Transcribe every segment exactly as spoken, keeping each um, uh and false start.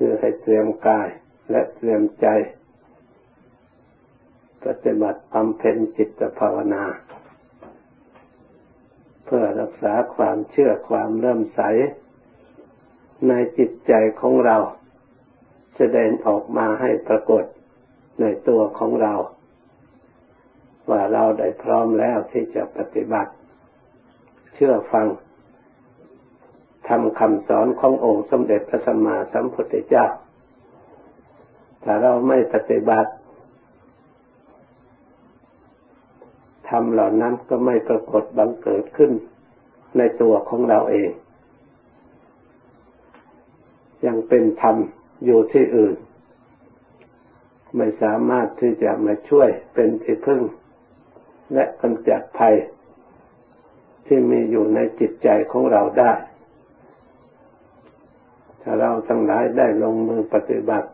คือให้เตรียมกายและเตรียมใจปฏิบัติบำเพ็ญจิตภาวนาเพื่อรักษาความเชื่อความเลื่อมใสในจิตใจของเราแสดงออกมาให้ปรากฏในตัวของเราว่าเราได้พร้อมแล้วที่จะปฏิบัติเชื่อฟังทำคำสอนขององค์สมเด็จพระสัมมาสัมพุทธเจ้าถ้าเราไม่ปฏิบัติธรรมเหล่านั้นก็ไม่ปรากฏบังเกิดขึ้นในตัวของเราเองยังเป็นธรรมอยู่ที่อื่นไม่สามารถที่จะมาช่วยเป็นที่พึ่งและกำจัดภัยที่มีอยู่ในจิตใจของเราได้ถ้าเราทั้งหลายได้ลงมือปฏิบัติ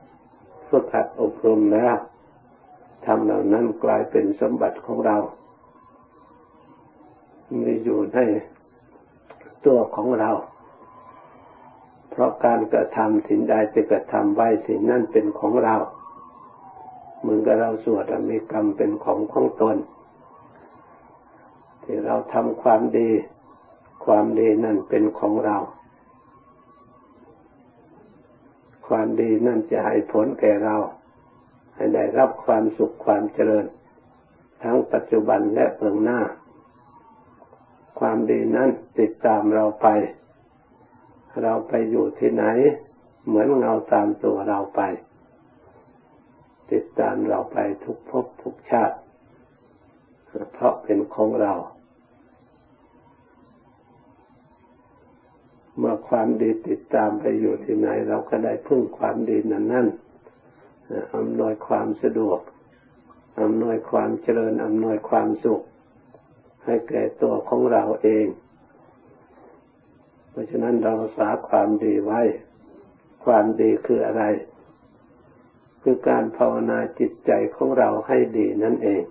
ฝึกหัดอบรมแล้วธรรมเหล่านั้นกลายเป็นสมบัติของเรามีอยู่ในตัวของเราเพราะการกระทำสิ่งใดจะกระทำไว้สิ่งนั้นเป็นของเราเหมือนกับเราสวดอมิกรรมเป็นของของตนที่เราทำความดีความดีนั่นเป็นของเราความดีนั่นจะให้ผลแก่เราให้ได้รับความสุขความเจริญทั้งปัจจุบันและเบื้องหน้าความดีนั้นติดตามเราไปเราไปอยู่ที่ไหนเหมือนเงาตามตัวเราไปติดตามเราไปทุกภพทุกชาติเพราะเป็นของเราเมื่อความดีติดตามไปอยู่ที่ไหนเราก็ได้พึ่งความดีนั้นนั่นอำนวยความสะดวกอำนวยความเจริญอำนวยความสุขให้แก่ตัวของเราเองเพราะฉะนั้นเรารักษาความดีไว้ความดีคืออะไรคือการภาวนาจิตใจของเราให้ดีนั่นเอง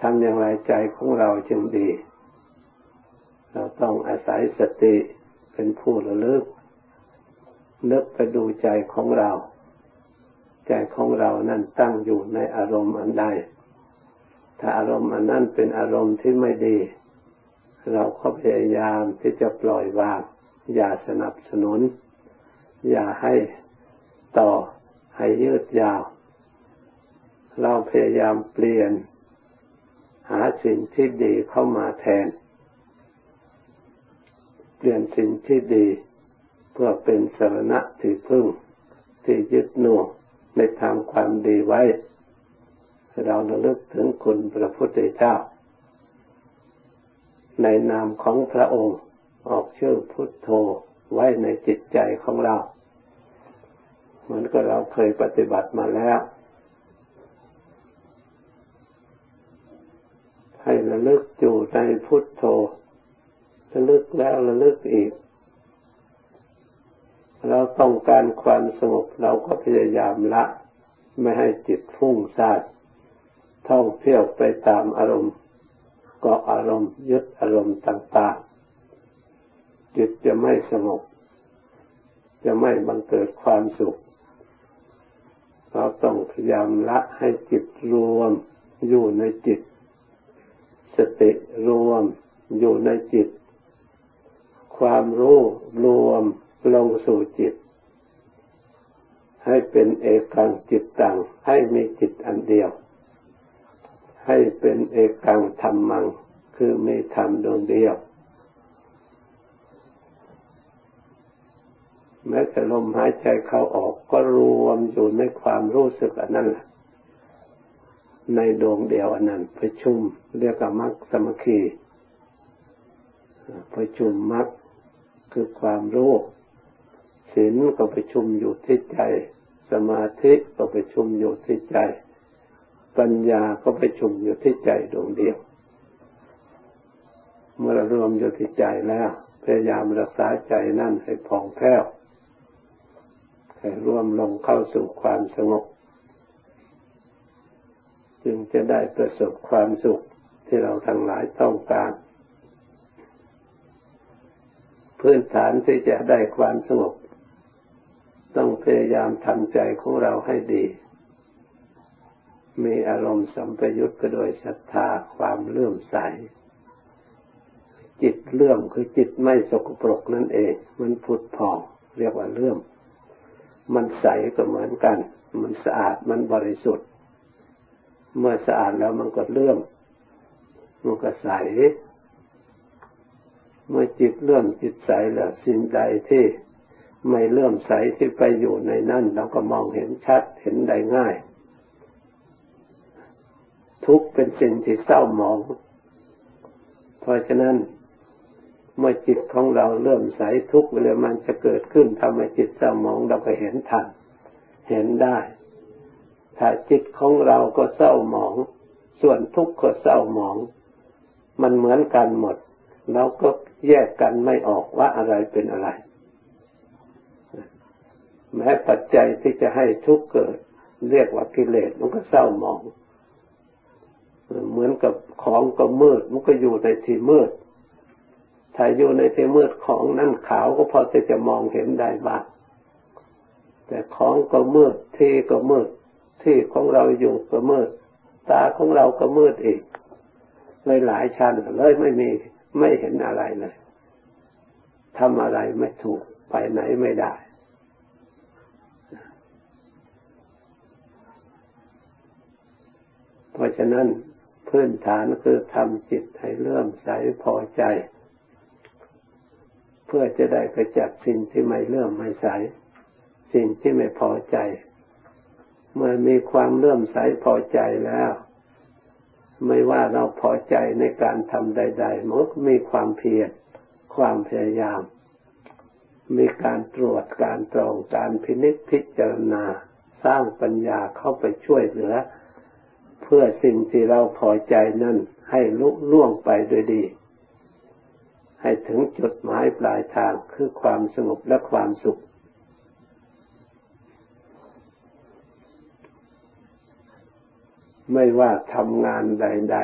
ทำอย่างไรใจของเราจึงดีเราต้องอาศัยสติเป็นผู้ระลึกนึกไปดูใจของเราใจของเรานั่นตั้งอยู่ในอารมณ์อันใดถ้าอารมณ์อันนั้นเป็นอารมณ์ที่ไม่ดีเราก็พยายามที่จะปล่อยวางอย่าสนับสนุนอย่าให้ต่อให้ยืดยาวเราพยายามเปลี่ยนหาสิ่งที่ดีเข้ามาแทนเปลี่ยนสิ่งที่ดีเพื่อเป็นสรณะที่พึ่งที่ยึดหน่วงในทางความดีไว้เราระลึกถึงคุณพระพุทธเจ้าในนามของพระองค์ออกชื่อพุทโธไว้ในจิตใจของเราเหมือนกับเราเคยปฏิบัติมาแล้วให้ระลึกอยู่ในพุทโธระลึกแล้วระลึกอีกเราต้องการความสงบเราก็พยายามละไม่ให้จิตฟุ้งซ่านท่องเที่ยวไปตามอารมณ์ก็อารมณ์ยึดอารมณ์ต่างๆจิตจะไม่สงบจะไม่บังเกิดความสุขเราต้องพยายามละให้จิตรวมอยู่ในจิตสติรวมอยู่ในจิตความรู้รวมลงสู่จิตให้เป็นเอกังจิตตังให้มีจิตอันเดียวให้เป็นเอกังธรรมังคือมีธรรมดวงเดียวแม้แต่ลมหายใจเข้าออกก็รวมอยู่ในความรู้สึกอันนั้นแหละในดวงเดียวอันนั้นประชุมเรียกว่ามรรคสามัคคีประชุมมรรคคือความรู้ศีลก็ประชุมอยู่ที่ใจสมาธิก็ประชุมอยู่ที่ใจปัญญาก็ประชุมอยู่ที่ใจดวงเดียวเมื่อเรารวมอยู่ที่ใจแล้วพยายามรักษาใจนั่นให้ผ่องแผ้วให้รวมลงเข้าสู่ความสงบจึงจะได้ประสบความสุขที่เราทั้งหลายต้องการ พื้นฐานที่จะได้ความสงบต้องพยายามทำใจของเราให้ดีมีอารมณ์สัมปยุตก็โดยศรัทธาความเลื่อมใสจิตเลื่อมคือจิตไม่สกปรกนั่นเองมันผุดผ่องเรียกว่าเลื่อมมันใสก็เหมือนกันมันสะอาดมันบริสุทธิ์เมื่อสะอาดแล้วมันก็เลื่อมมันก็ใสเมื่อจิตเลื่อมจิตใสแล้วสิ่งใดที่ไม่เลื่อมใสที่ไปอยู่ในนั่นเราก็มองเห็นชัดเห็นได้ง่ายทุกข์เป็นสิ่งที่เศร้าหมองเพราะฉะนั้นเมื่อจิตของเราเลื่อมใสทุกข์เวลามันจะเกิดขึ้นทำให้จิตเศร้าหมองเราก็เห็นทันเห็นได้ถ้าจิตของเราก็เศร้าหมองส่วนทุกข์ก็เศร้าหมองมันเหมือนกันหมดเราก็แยกกันไม่ออกว่าอะไรเป็นอะไรแม้ปัจจัยที่จะให้ทุกข์เกิดเรียกว่ากิเลสมันก็เศร้าหมองเหมือนกับของก็มืดมันก็อยู่ในที่มืดถ้าอยู่ในที่มืดของนั่นขาวก็พอจะมองเห็นได้บ้างแต่ของก็มืดที่ก็มืดที่ของเราอยู่ก็มืดตาของเราก็มืดอีกเลยหลายชั้นเลยไม่มีไม่เห็นอะไรเลยทำอะไรไม่ถูกไปไหนไม่ได้เพราะฉะนั้นพื้นฐานคือทำจิตให้เลื่อมใสพอใจเพื่อจะได้กระจัดสิ่งที่ไม่เลื่อมไม่ใสสิ่งที่ไม่พอใจเมื่อมีความเลื่อมใสพอใจแล้วไม่ว่าเราพอใจในการทำใดๆมันก็มีความเพียรความพยายามมีการตรวจการตรองการพินิจพิจารณาสร้างปัญญาเข้าไปช่วยเหลือเพื่อสิ่งที่เราพอใจนั้นให้ลุล่วงไปด้วยดีให้ถึงจุดหมายปลายทางคือความสงบและความสุขไม่ว่าทำงานใด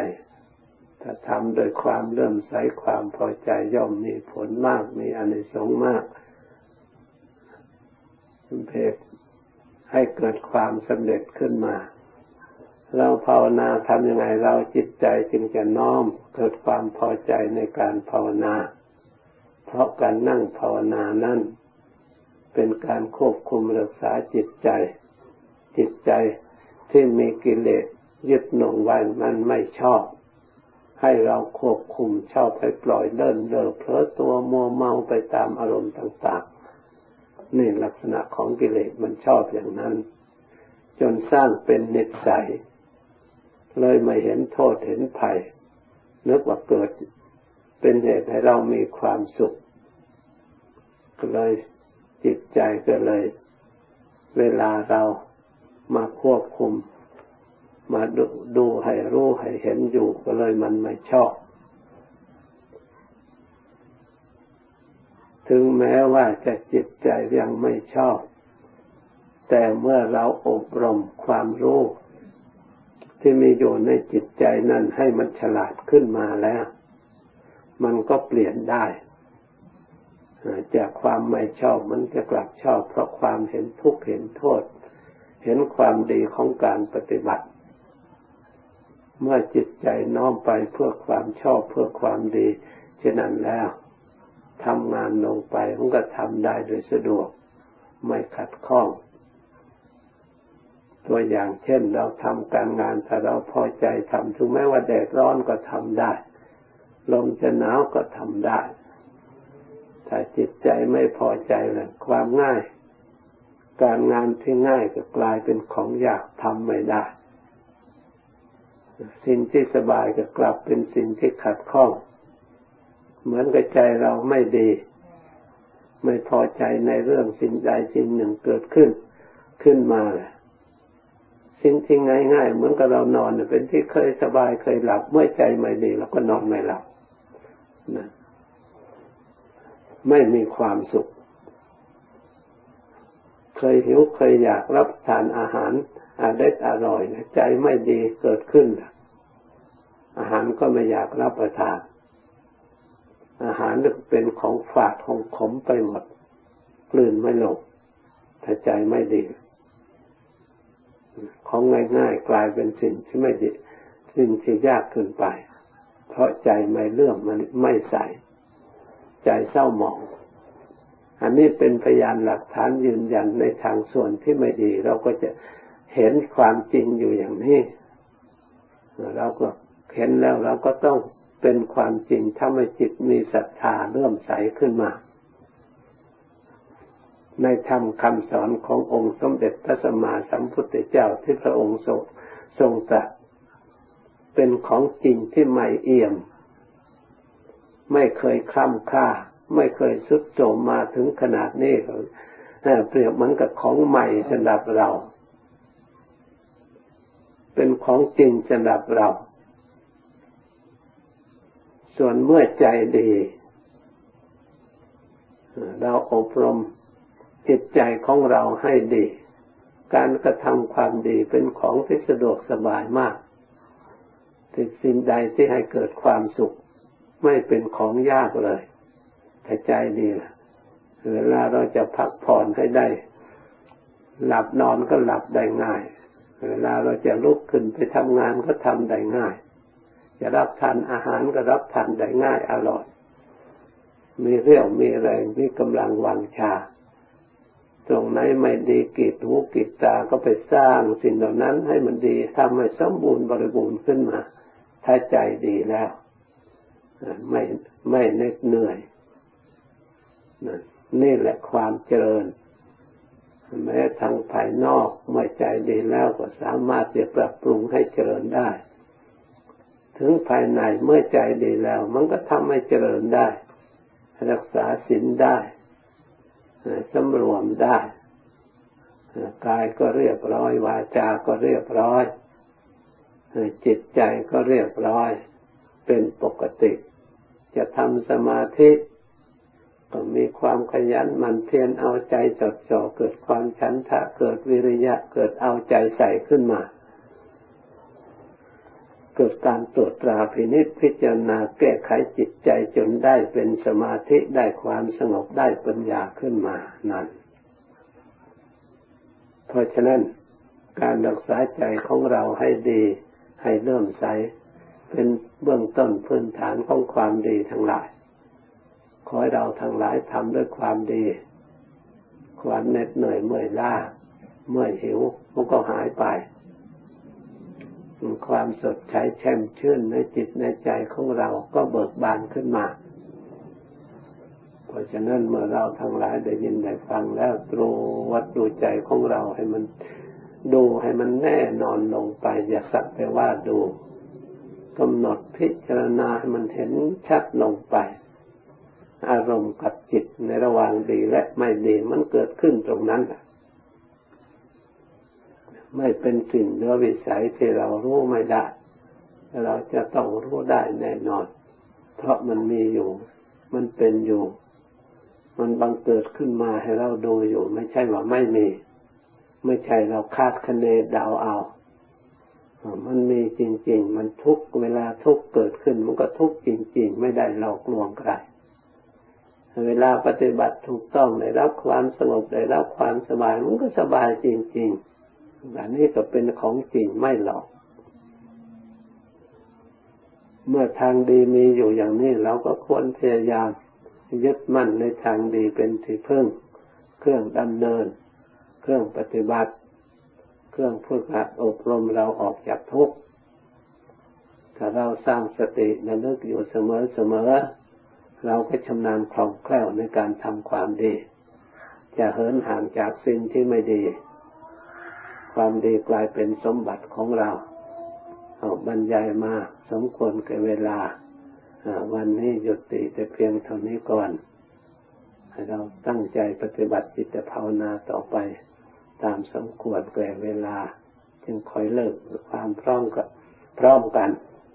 ๆถ้าทำโดยความเลื่อมใสความพอใจย่อมมีผลมากมีอานิสงส์มากเพศให้เกิดความสำเร็จขึ้นมาเราภาวนาทำยังไงเราจิตใจจึงจะน้อมเกิดความพอใจในการภาวนาเพราะการนั่งภาวนานั่นเป็นการควบคุมรักษาจิตใจจิตใจที่มีกิเลสยึดหน่วงไว้มันไม่ชอบให้เราควบคุมชอบให้ปล่อยเดินเล่อเพลิดตัวมัวเมาไปตามอารมณ์ต่างๆนี่ลักษณะของกิเลสมันชอบอย่างนั้นจนสร้างเป็นนิสัยเลยไม่เห็นโทษเห็นภัยนึกว่าเกิดเป็นเหตุให้เรามีความสุขก็เลยจิตใจก็เลยเวลาเรามาควบคุมมาดูดูให้รู้ให้เห็นอยู่ก็เลยมันไม่ชอบถึงแม้ว่าจะจิตใจยังไม่ชอบแต่เมื่อเราอบรมความรู้ที่มีอยู่ในจิตใจนั้นให้มันฉลาดขึ้นมาแล้วมันก็เปลี่ยนได้จากความไม่ชอบมันจะกลับชอบเพราะความเห็นทุกข์เห็นโทษเห็นความดีของการปฏิบัติเมื่อจิตใจน้อมไปเพื่อความชอบเพื่อความดีเช่นนั้นแล้วทำงานลงไปมันก็ทำได้โดยสะดวกไม่ขัดข้องตัวอย่างเช่นเราทำการงานถ้าเราพอใจทำถึงแม้ว่าแดดร้อนก็ทำได้ลมจะหนาวก็ทำได้ถ้าจิตใจไม่พอใจเลยความง่ายการงานที่ง่ายก็กลายเป็นของยากทำไม่ได้สิ่งที่สบายก็กลับเป็นสิ่งที่ขัดข้องเหมือนกับใจเราไม่ดีไม่พอใจในเรื่องสิ่งใดสิ่งหนึ่งเกิดขึ้นขึ้นมาสิ่งที่ง่ายๆเหมือนกับเรานอนเป็นที่เคยสบายเคยหลับเมื่อใจไม่ดีเราก็นอนไม่หลับนะไม่มีความสุขเคยหิวเคยอยากรับทานอาหารอาเด็ดอร่อยนะใจไม่ดีเกิดขึ้นอาหารก็ไม่อยากรับประทาน อาหารนึกเป็นของฝาดของขมไปหมดกลืนไม่ลงถ้าใจไม่ดีของง่ายๆกลายเป็นสิ่งที่ไม่ดีสิ่งที่ยากเกินไปเพราะใจไม่เลื่อมมันไม่ใสใจเศร้าหมองอันนี้เป็นพยานหลักฐานยืนยันในทางส่วนที่ไม่ดีเราก็จะเห็นความจริงอยู่อย่างนี้เราก็เห็นแล้วเราก็ต้องเป็นความจริงถ้าไม่จิตมีศรัทธาเริ่มใสขึ้นมาในธรรมคำสอนขององค์สมเด็จพระสัมมาสัมพุทธเจ้าที่พระองค์ทรงทรงตรัสเป็นของจริงที่ไม่เอี่ยมไม่เคยคล่ำคล้าไม่เคยทรุดโทรมมาถึงขนาดนี้เปรียบเหมือนกับของใหม่สำหรับเราเป็นของจริงสำหรับเราส่วนเมื่อใจดีเราอบรมจิตใจของเราให้ดีการกระทำความดีเป็นของที่สะดวกสบายมากที่สิ่งใดที่ให้เกิดความสุขไม่เป็นของยากเลยถ้าใจดีล่ะเวลาเราจะพักผ่อนให้ได้หลับนอนก็หลับได้ง่ายเวลาเราจะลุกขึ้นไปทำงานก็ทำได้ง่ายจะรับทานอาหารก็รับทานได้ง่ายอร่อยมีเรี่ยวมีแรงมีกำลังวังชาตรงไหนไม่ดีกีดหูกีดตาก็ไปสร้างสิ่งเหล่านั้นให้มันดีทำให้สมบูรณ์บริบูรณ์ขึ้นมาถ้าใจดีแล้วไม่ไม่เหน็ดเหนื่อยนี่แหละความเจริญแม้ทางภายนอกเมื่อใจดีแล้วก็สามารถจะปรับปรุงให้เจริญได้ถึงภายในเมื่อใจดีแล้วมันก็ทำให้เจริญได้รักษาศีลได้สำรวมได้กายก็เรียบร้อยวาจาก็เรียบร้อยจิตใจก็เรียบร้อยเป็นปกติจะทำสมาธิก็มีความขยันหมั่นเพียรเอาใจจดจ่อเกิดความฉันทะเกิดวิริยะเกิดเอาใจใส่ขึ้นมาเกิดการตรวจตราพินิจพิจารณาแก้ไขจิตใจจนได้เป็นสมาธิได้ความสงบได้ปัญญาขึ้นมานั่นเพราะฉะนั้นการรักษาใจของเราให้ดีให้เริ่มใสเป็นเบื้องต้นพื้นฐานของความดีทั้งหลายขอให้เราทั้งหลายทำด้วยความดีความเหน็ดเหนื่อยเมื่อยล้าเมื่อยหิวมันก็หายไปความสดใสแช่มชื่นในจิตในใจของเราก็เบิกบานขึ้นมาเพราะฉะนั้นเมื่อเราทั้งหลายได้ยินได้ฟังแล้วตรวจดูใจของเราให้มันดูให้มันแน่นอนลงไปอย่าสักแต่ว่าดูกำหนดพิจารณาให้มันเห็นชัดลงไปอารมณ์กับจิตในระหว่างดีและไม่ดีมันเกิดขึ้นตรงนั้นไม่เป็นสิ่งเหนือวิสัยที่เรารู้ไม่ได้เราจะต้องรู้ได้แน่นอนเพราะมันมีอยู่มันเป็นอยู่มันบังเกิดขึ้นมาให้เราดูอยู่ไม่ใช่ว่าไม่มีไม่ใช่เราคาดคะเนเดาเอามันมีจริงๆมันทุกเวลาทุกเกิดขึ้นมันก็ทุกจริงๆไม่ได้หลอกลวงใครเวลาปฏิบัติถูกต้องได้รับความสงบได้รับความสบายมันก็สบายจริงๆอันนี้ก็เป็นของจริงไม่หลอกเมื่อทางดีมีอยู่อย่างนี้เราก็ควรพยายามยึดมั่นในทางดีเป็นที่พึ่งเครื่องดำเนินเครื่องปฏิบัติเครื่องฝึกหัดอบรมเราออกจากทุกข์ถ้าเราสร้างสติระลึกอยู่เสมอเสมอเราก็ชำนาญคล่องแคล่วในการทำความดีจะเหินห่างจากสิ่งที่ไม่ดีความดีกลายเป็นสมบัติของเราเอาบรรยายมาสมควรแก่เวลาวันนี้หยุดติแต่เพียงเท่านี้ก่อนให้เราตั้งใจปฏิบัติจิตภาวนาต่อไปตามสมควรแก่เวลาจึงคอยเลิกความพร้อมกับพร้อมกัน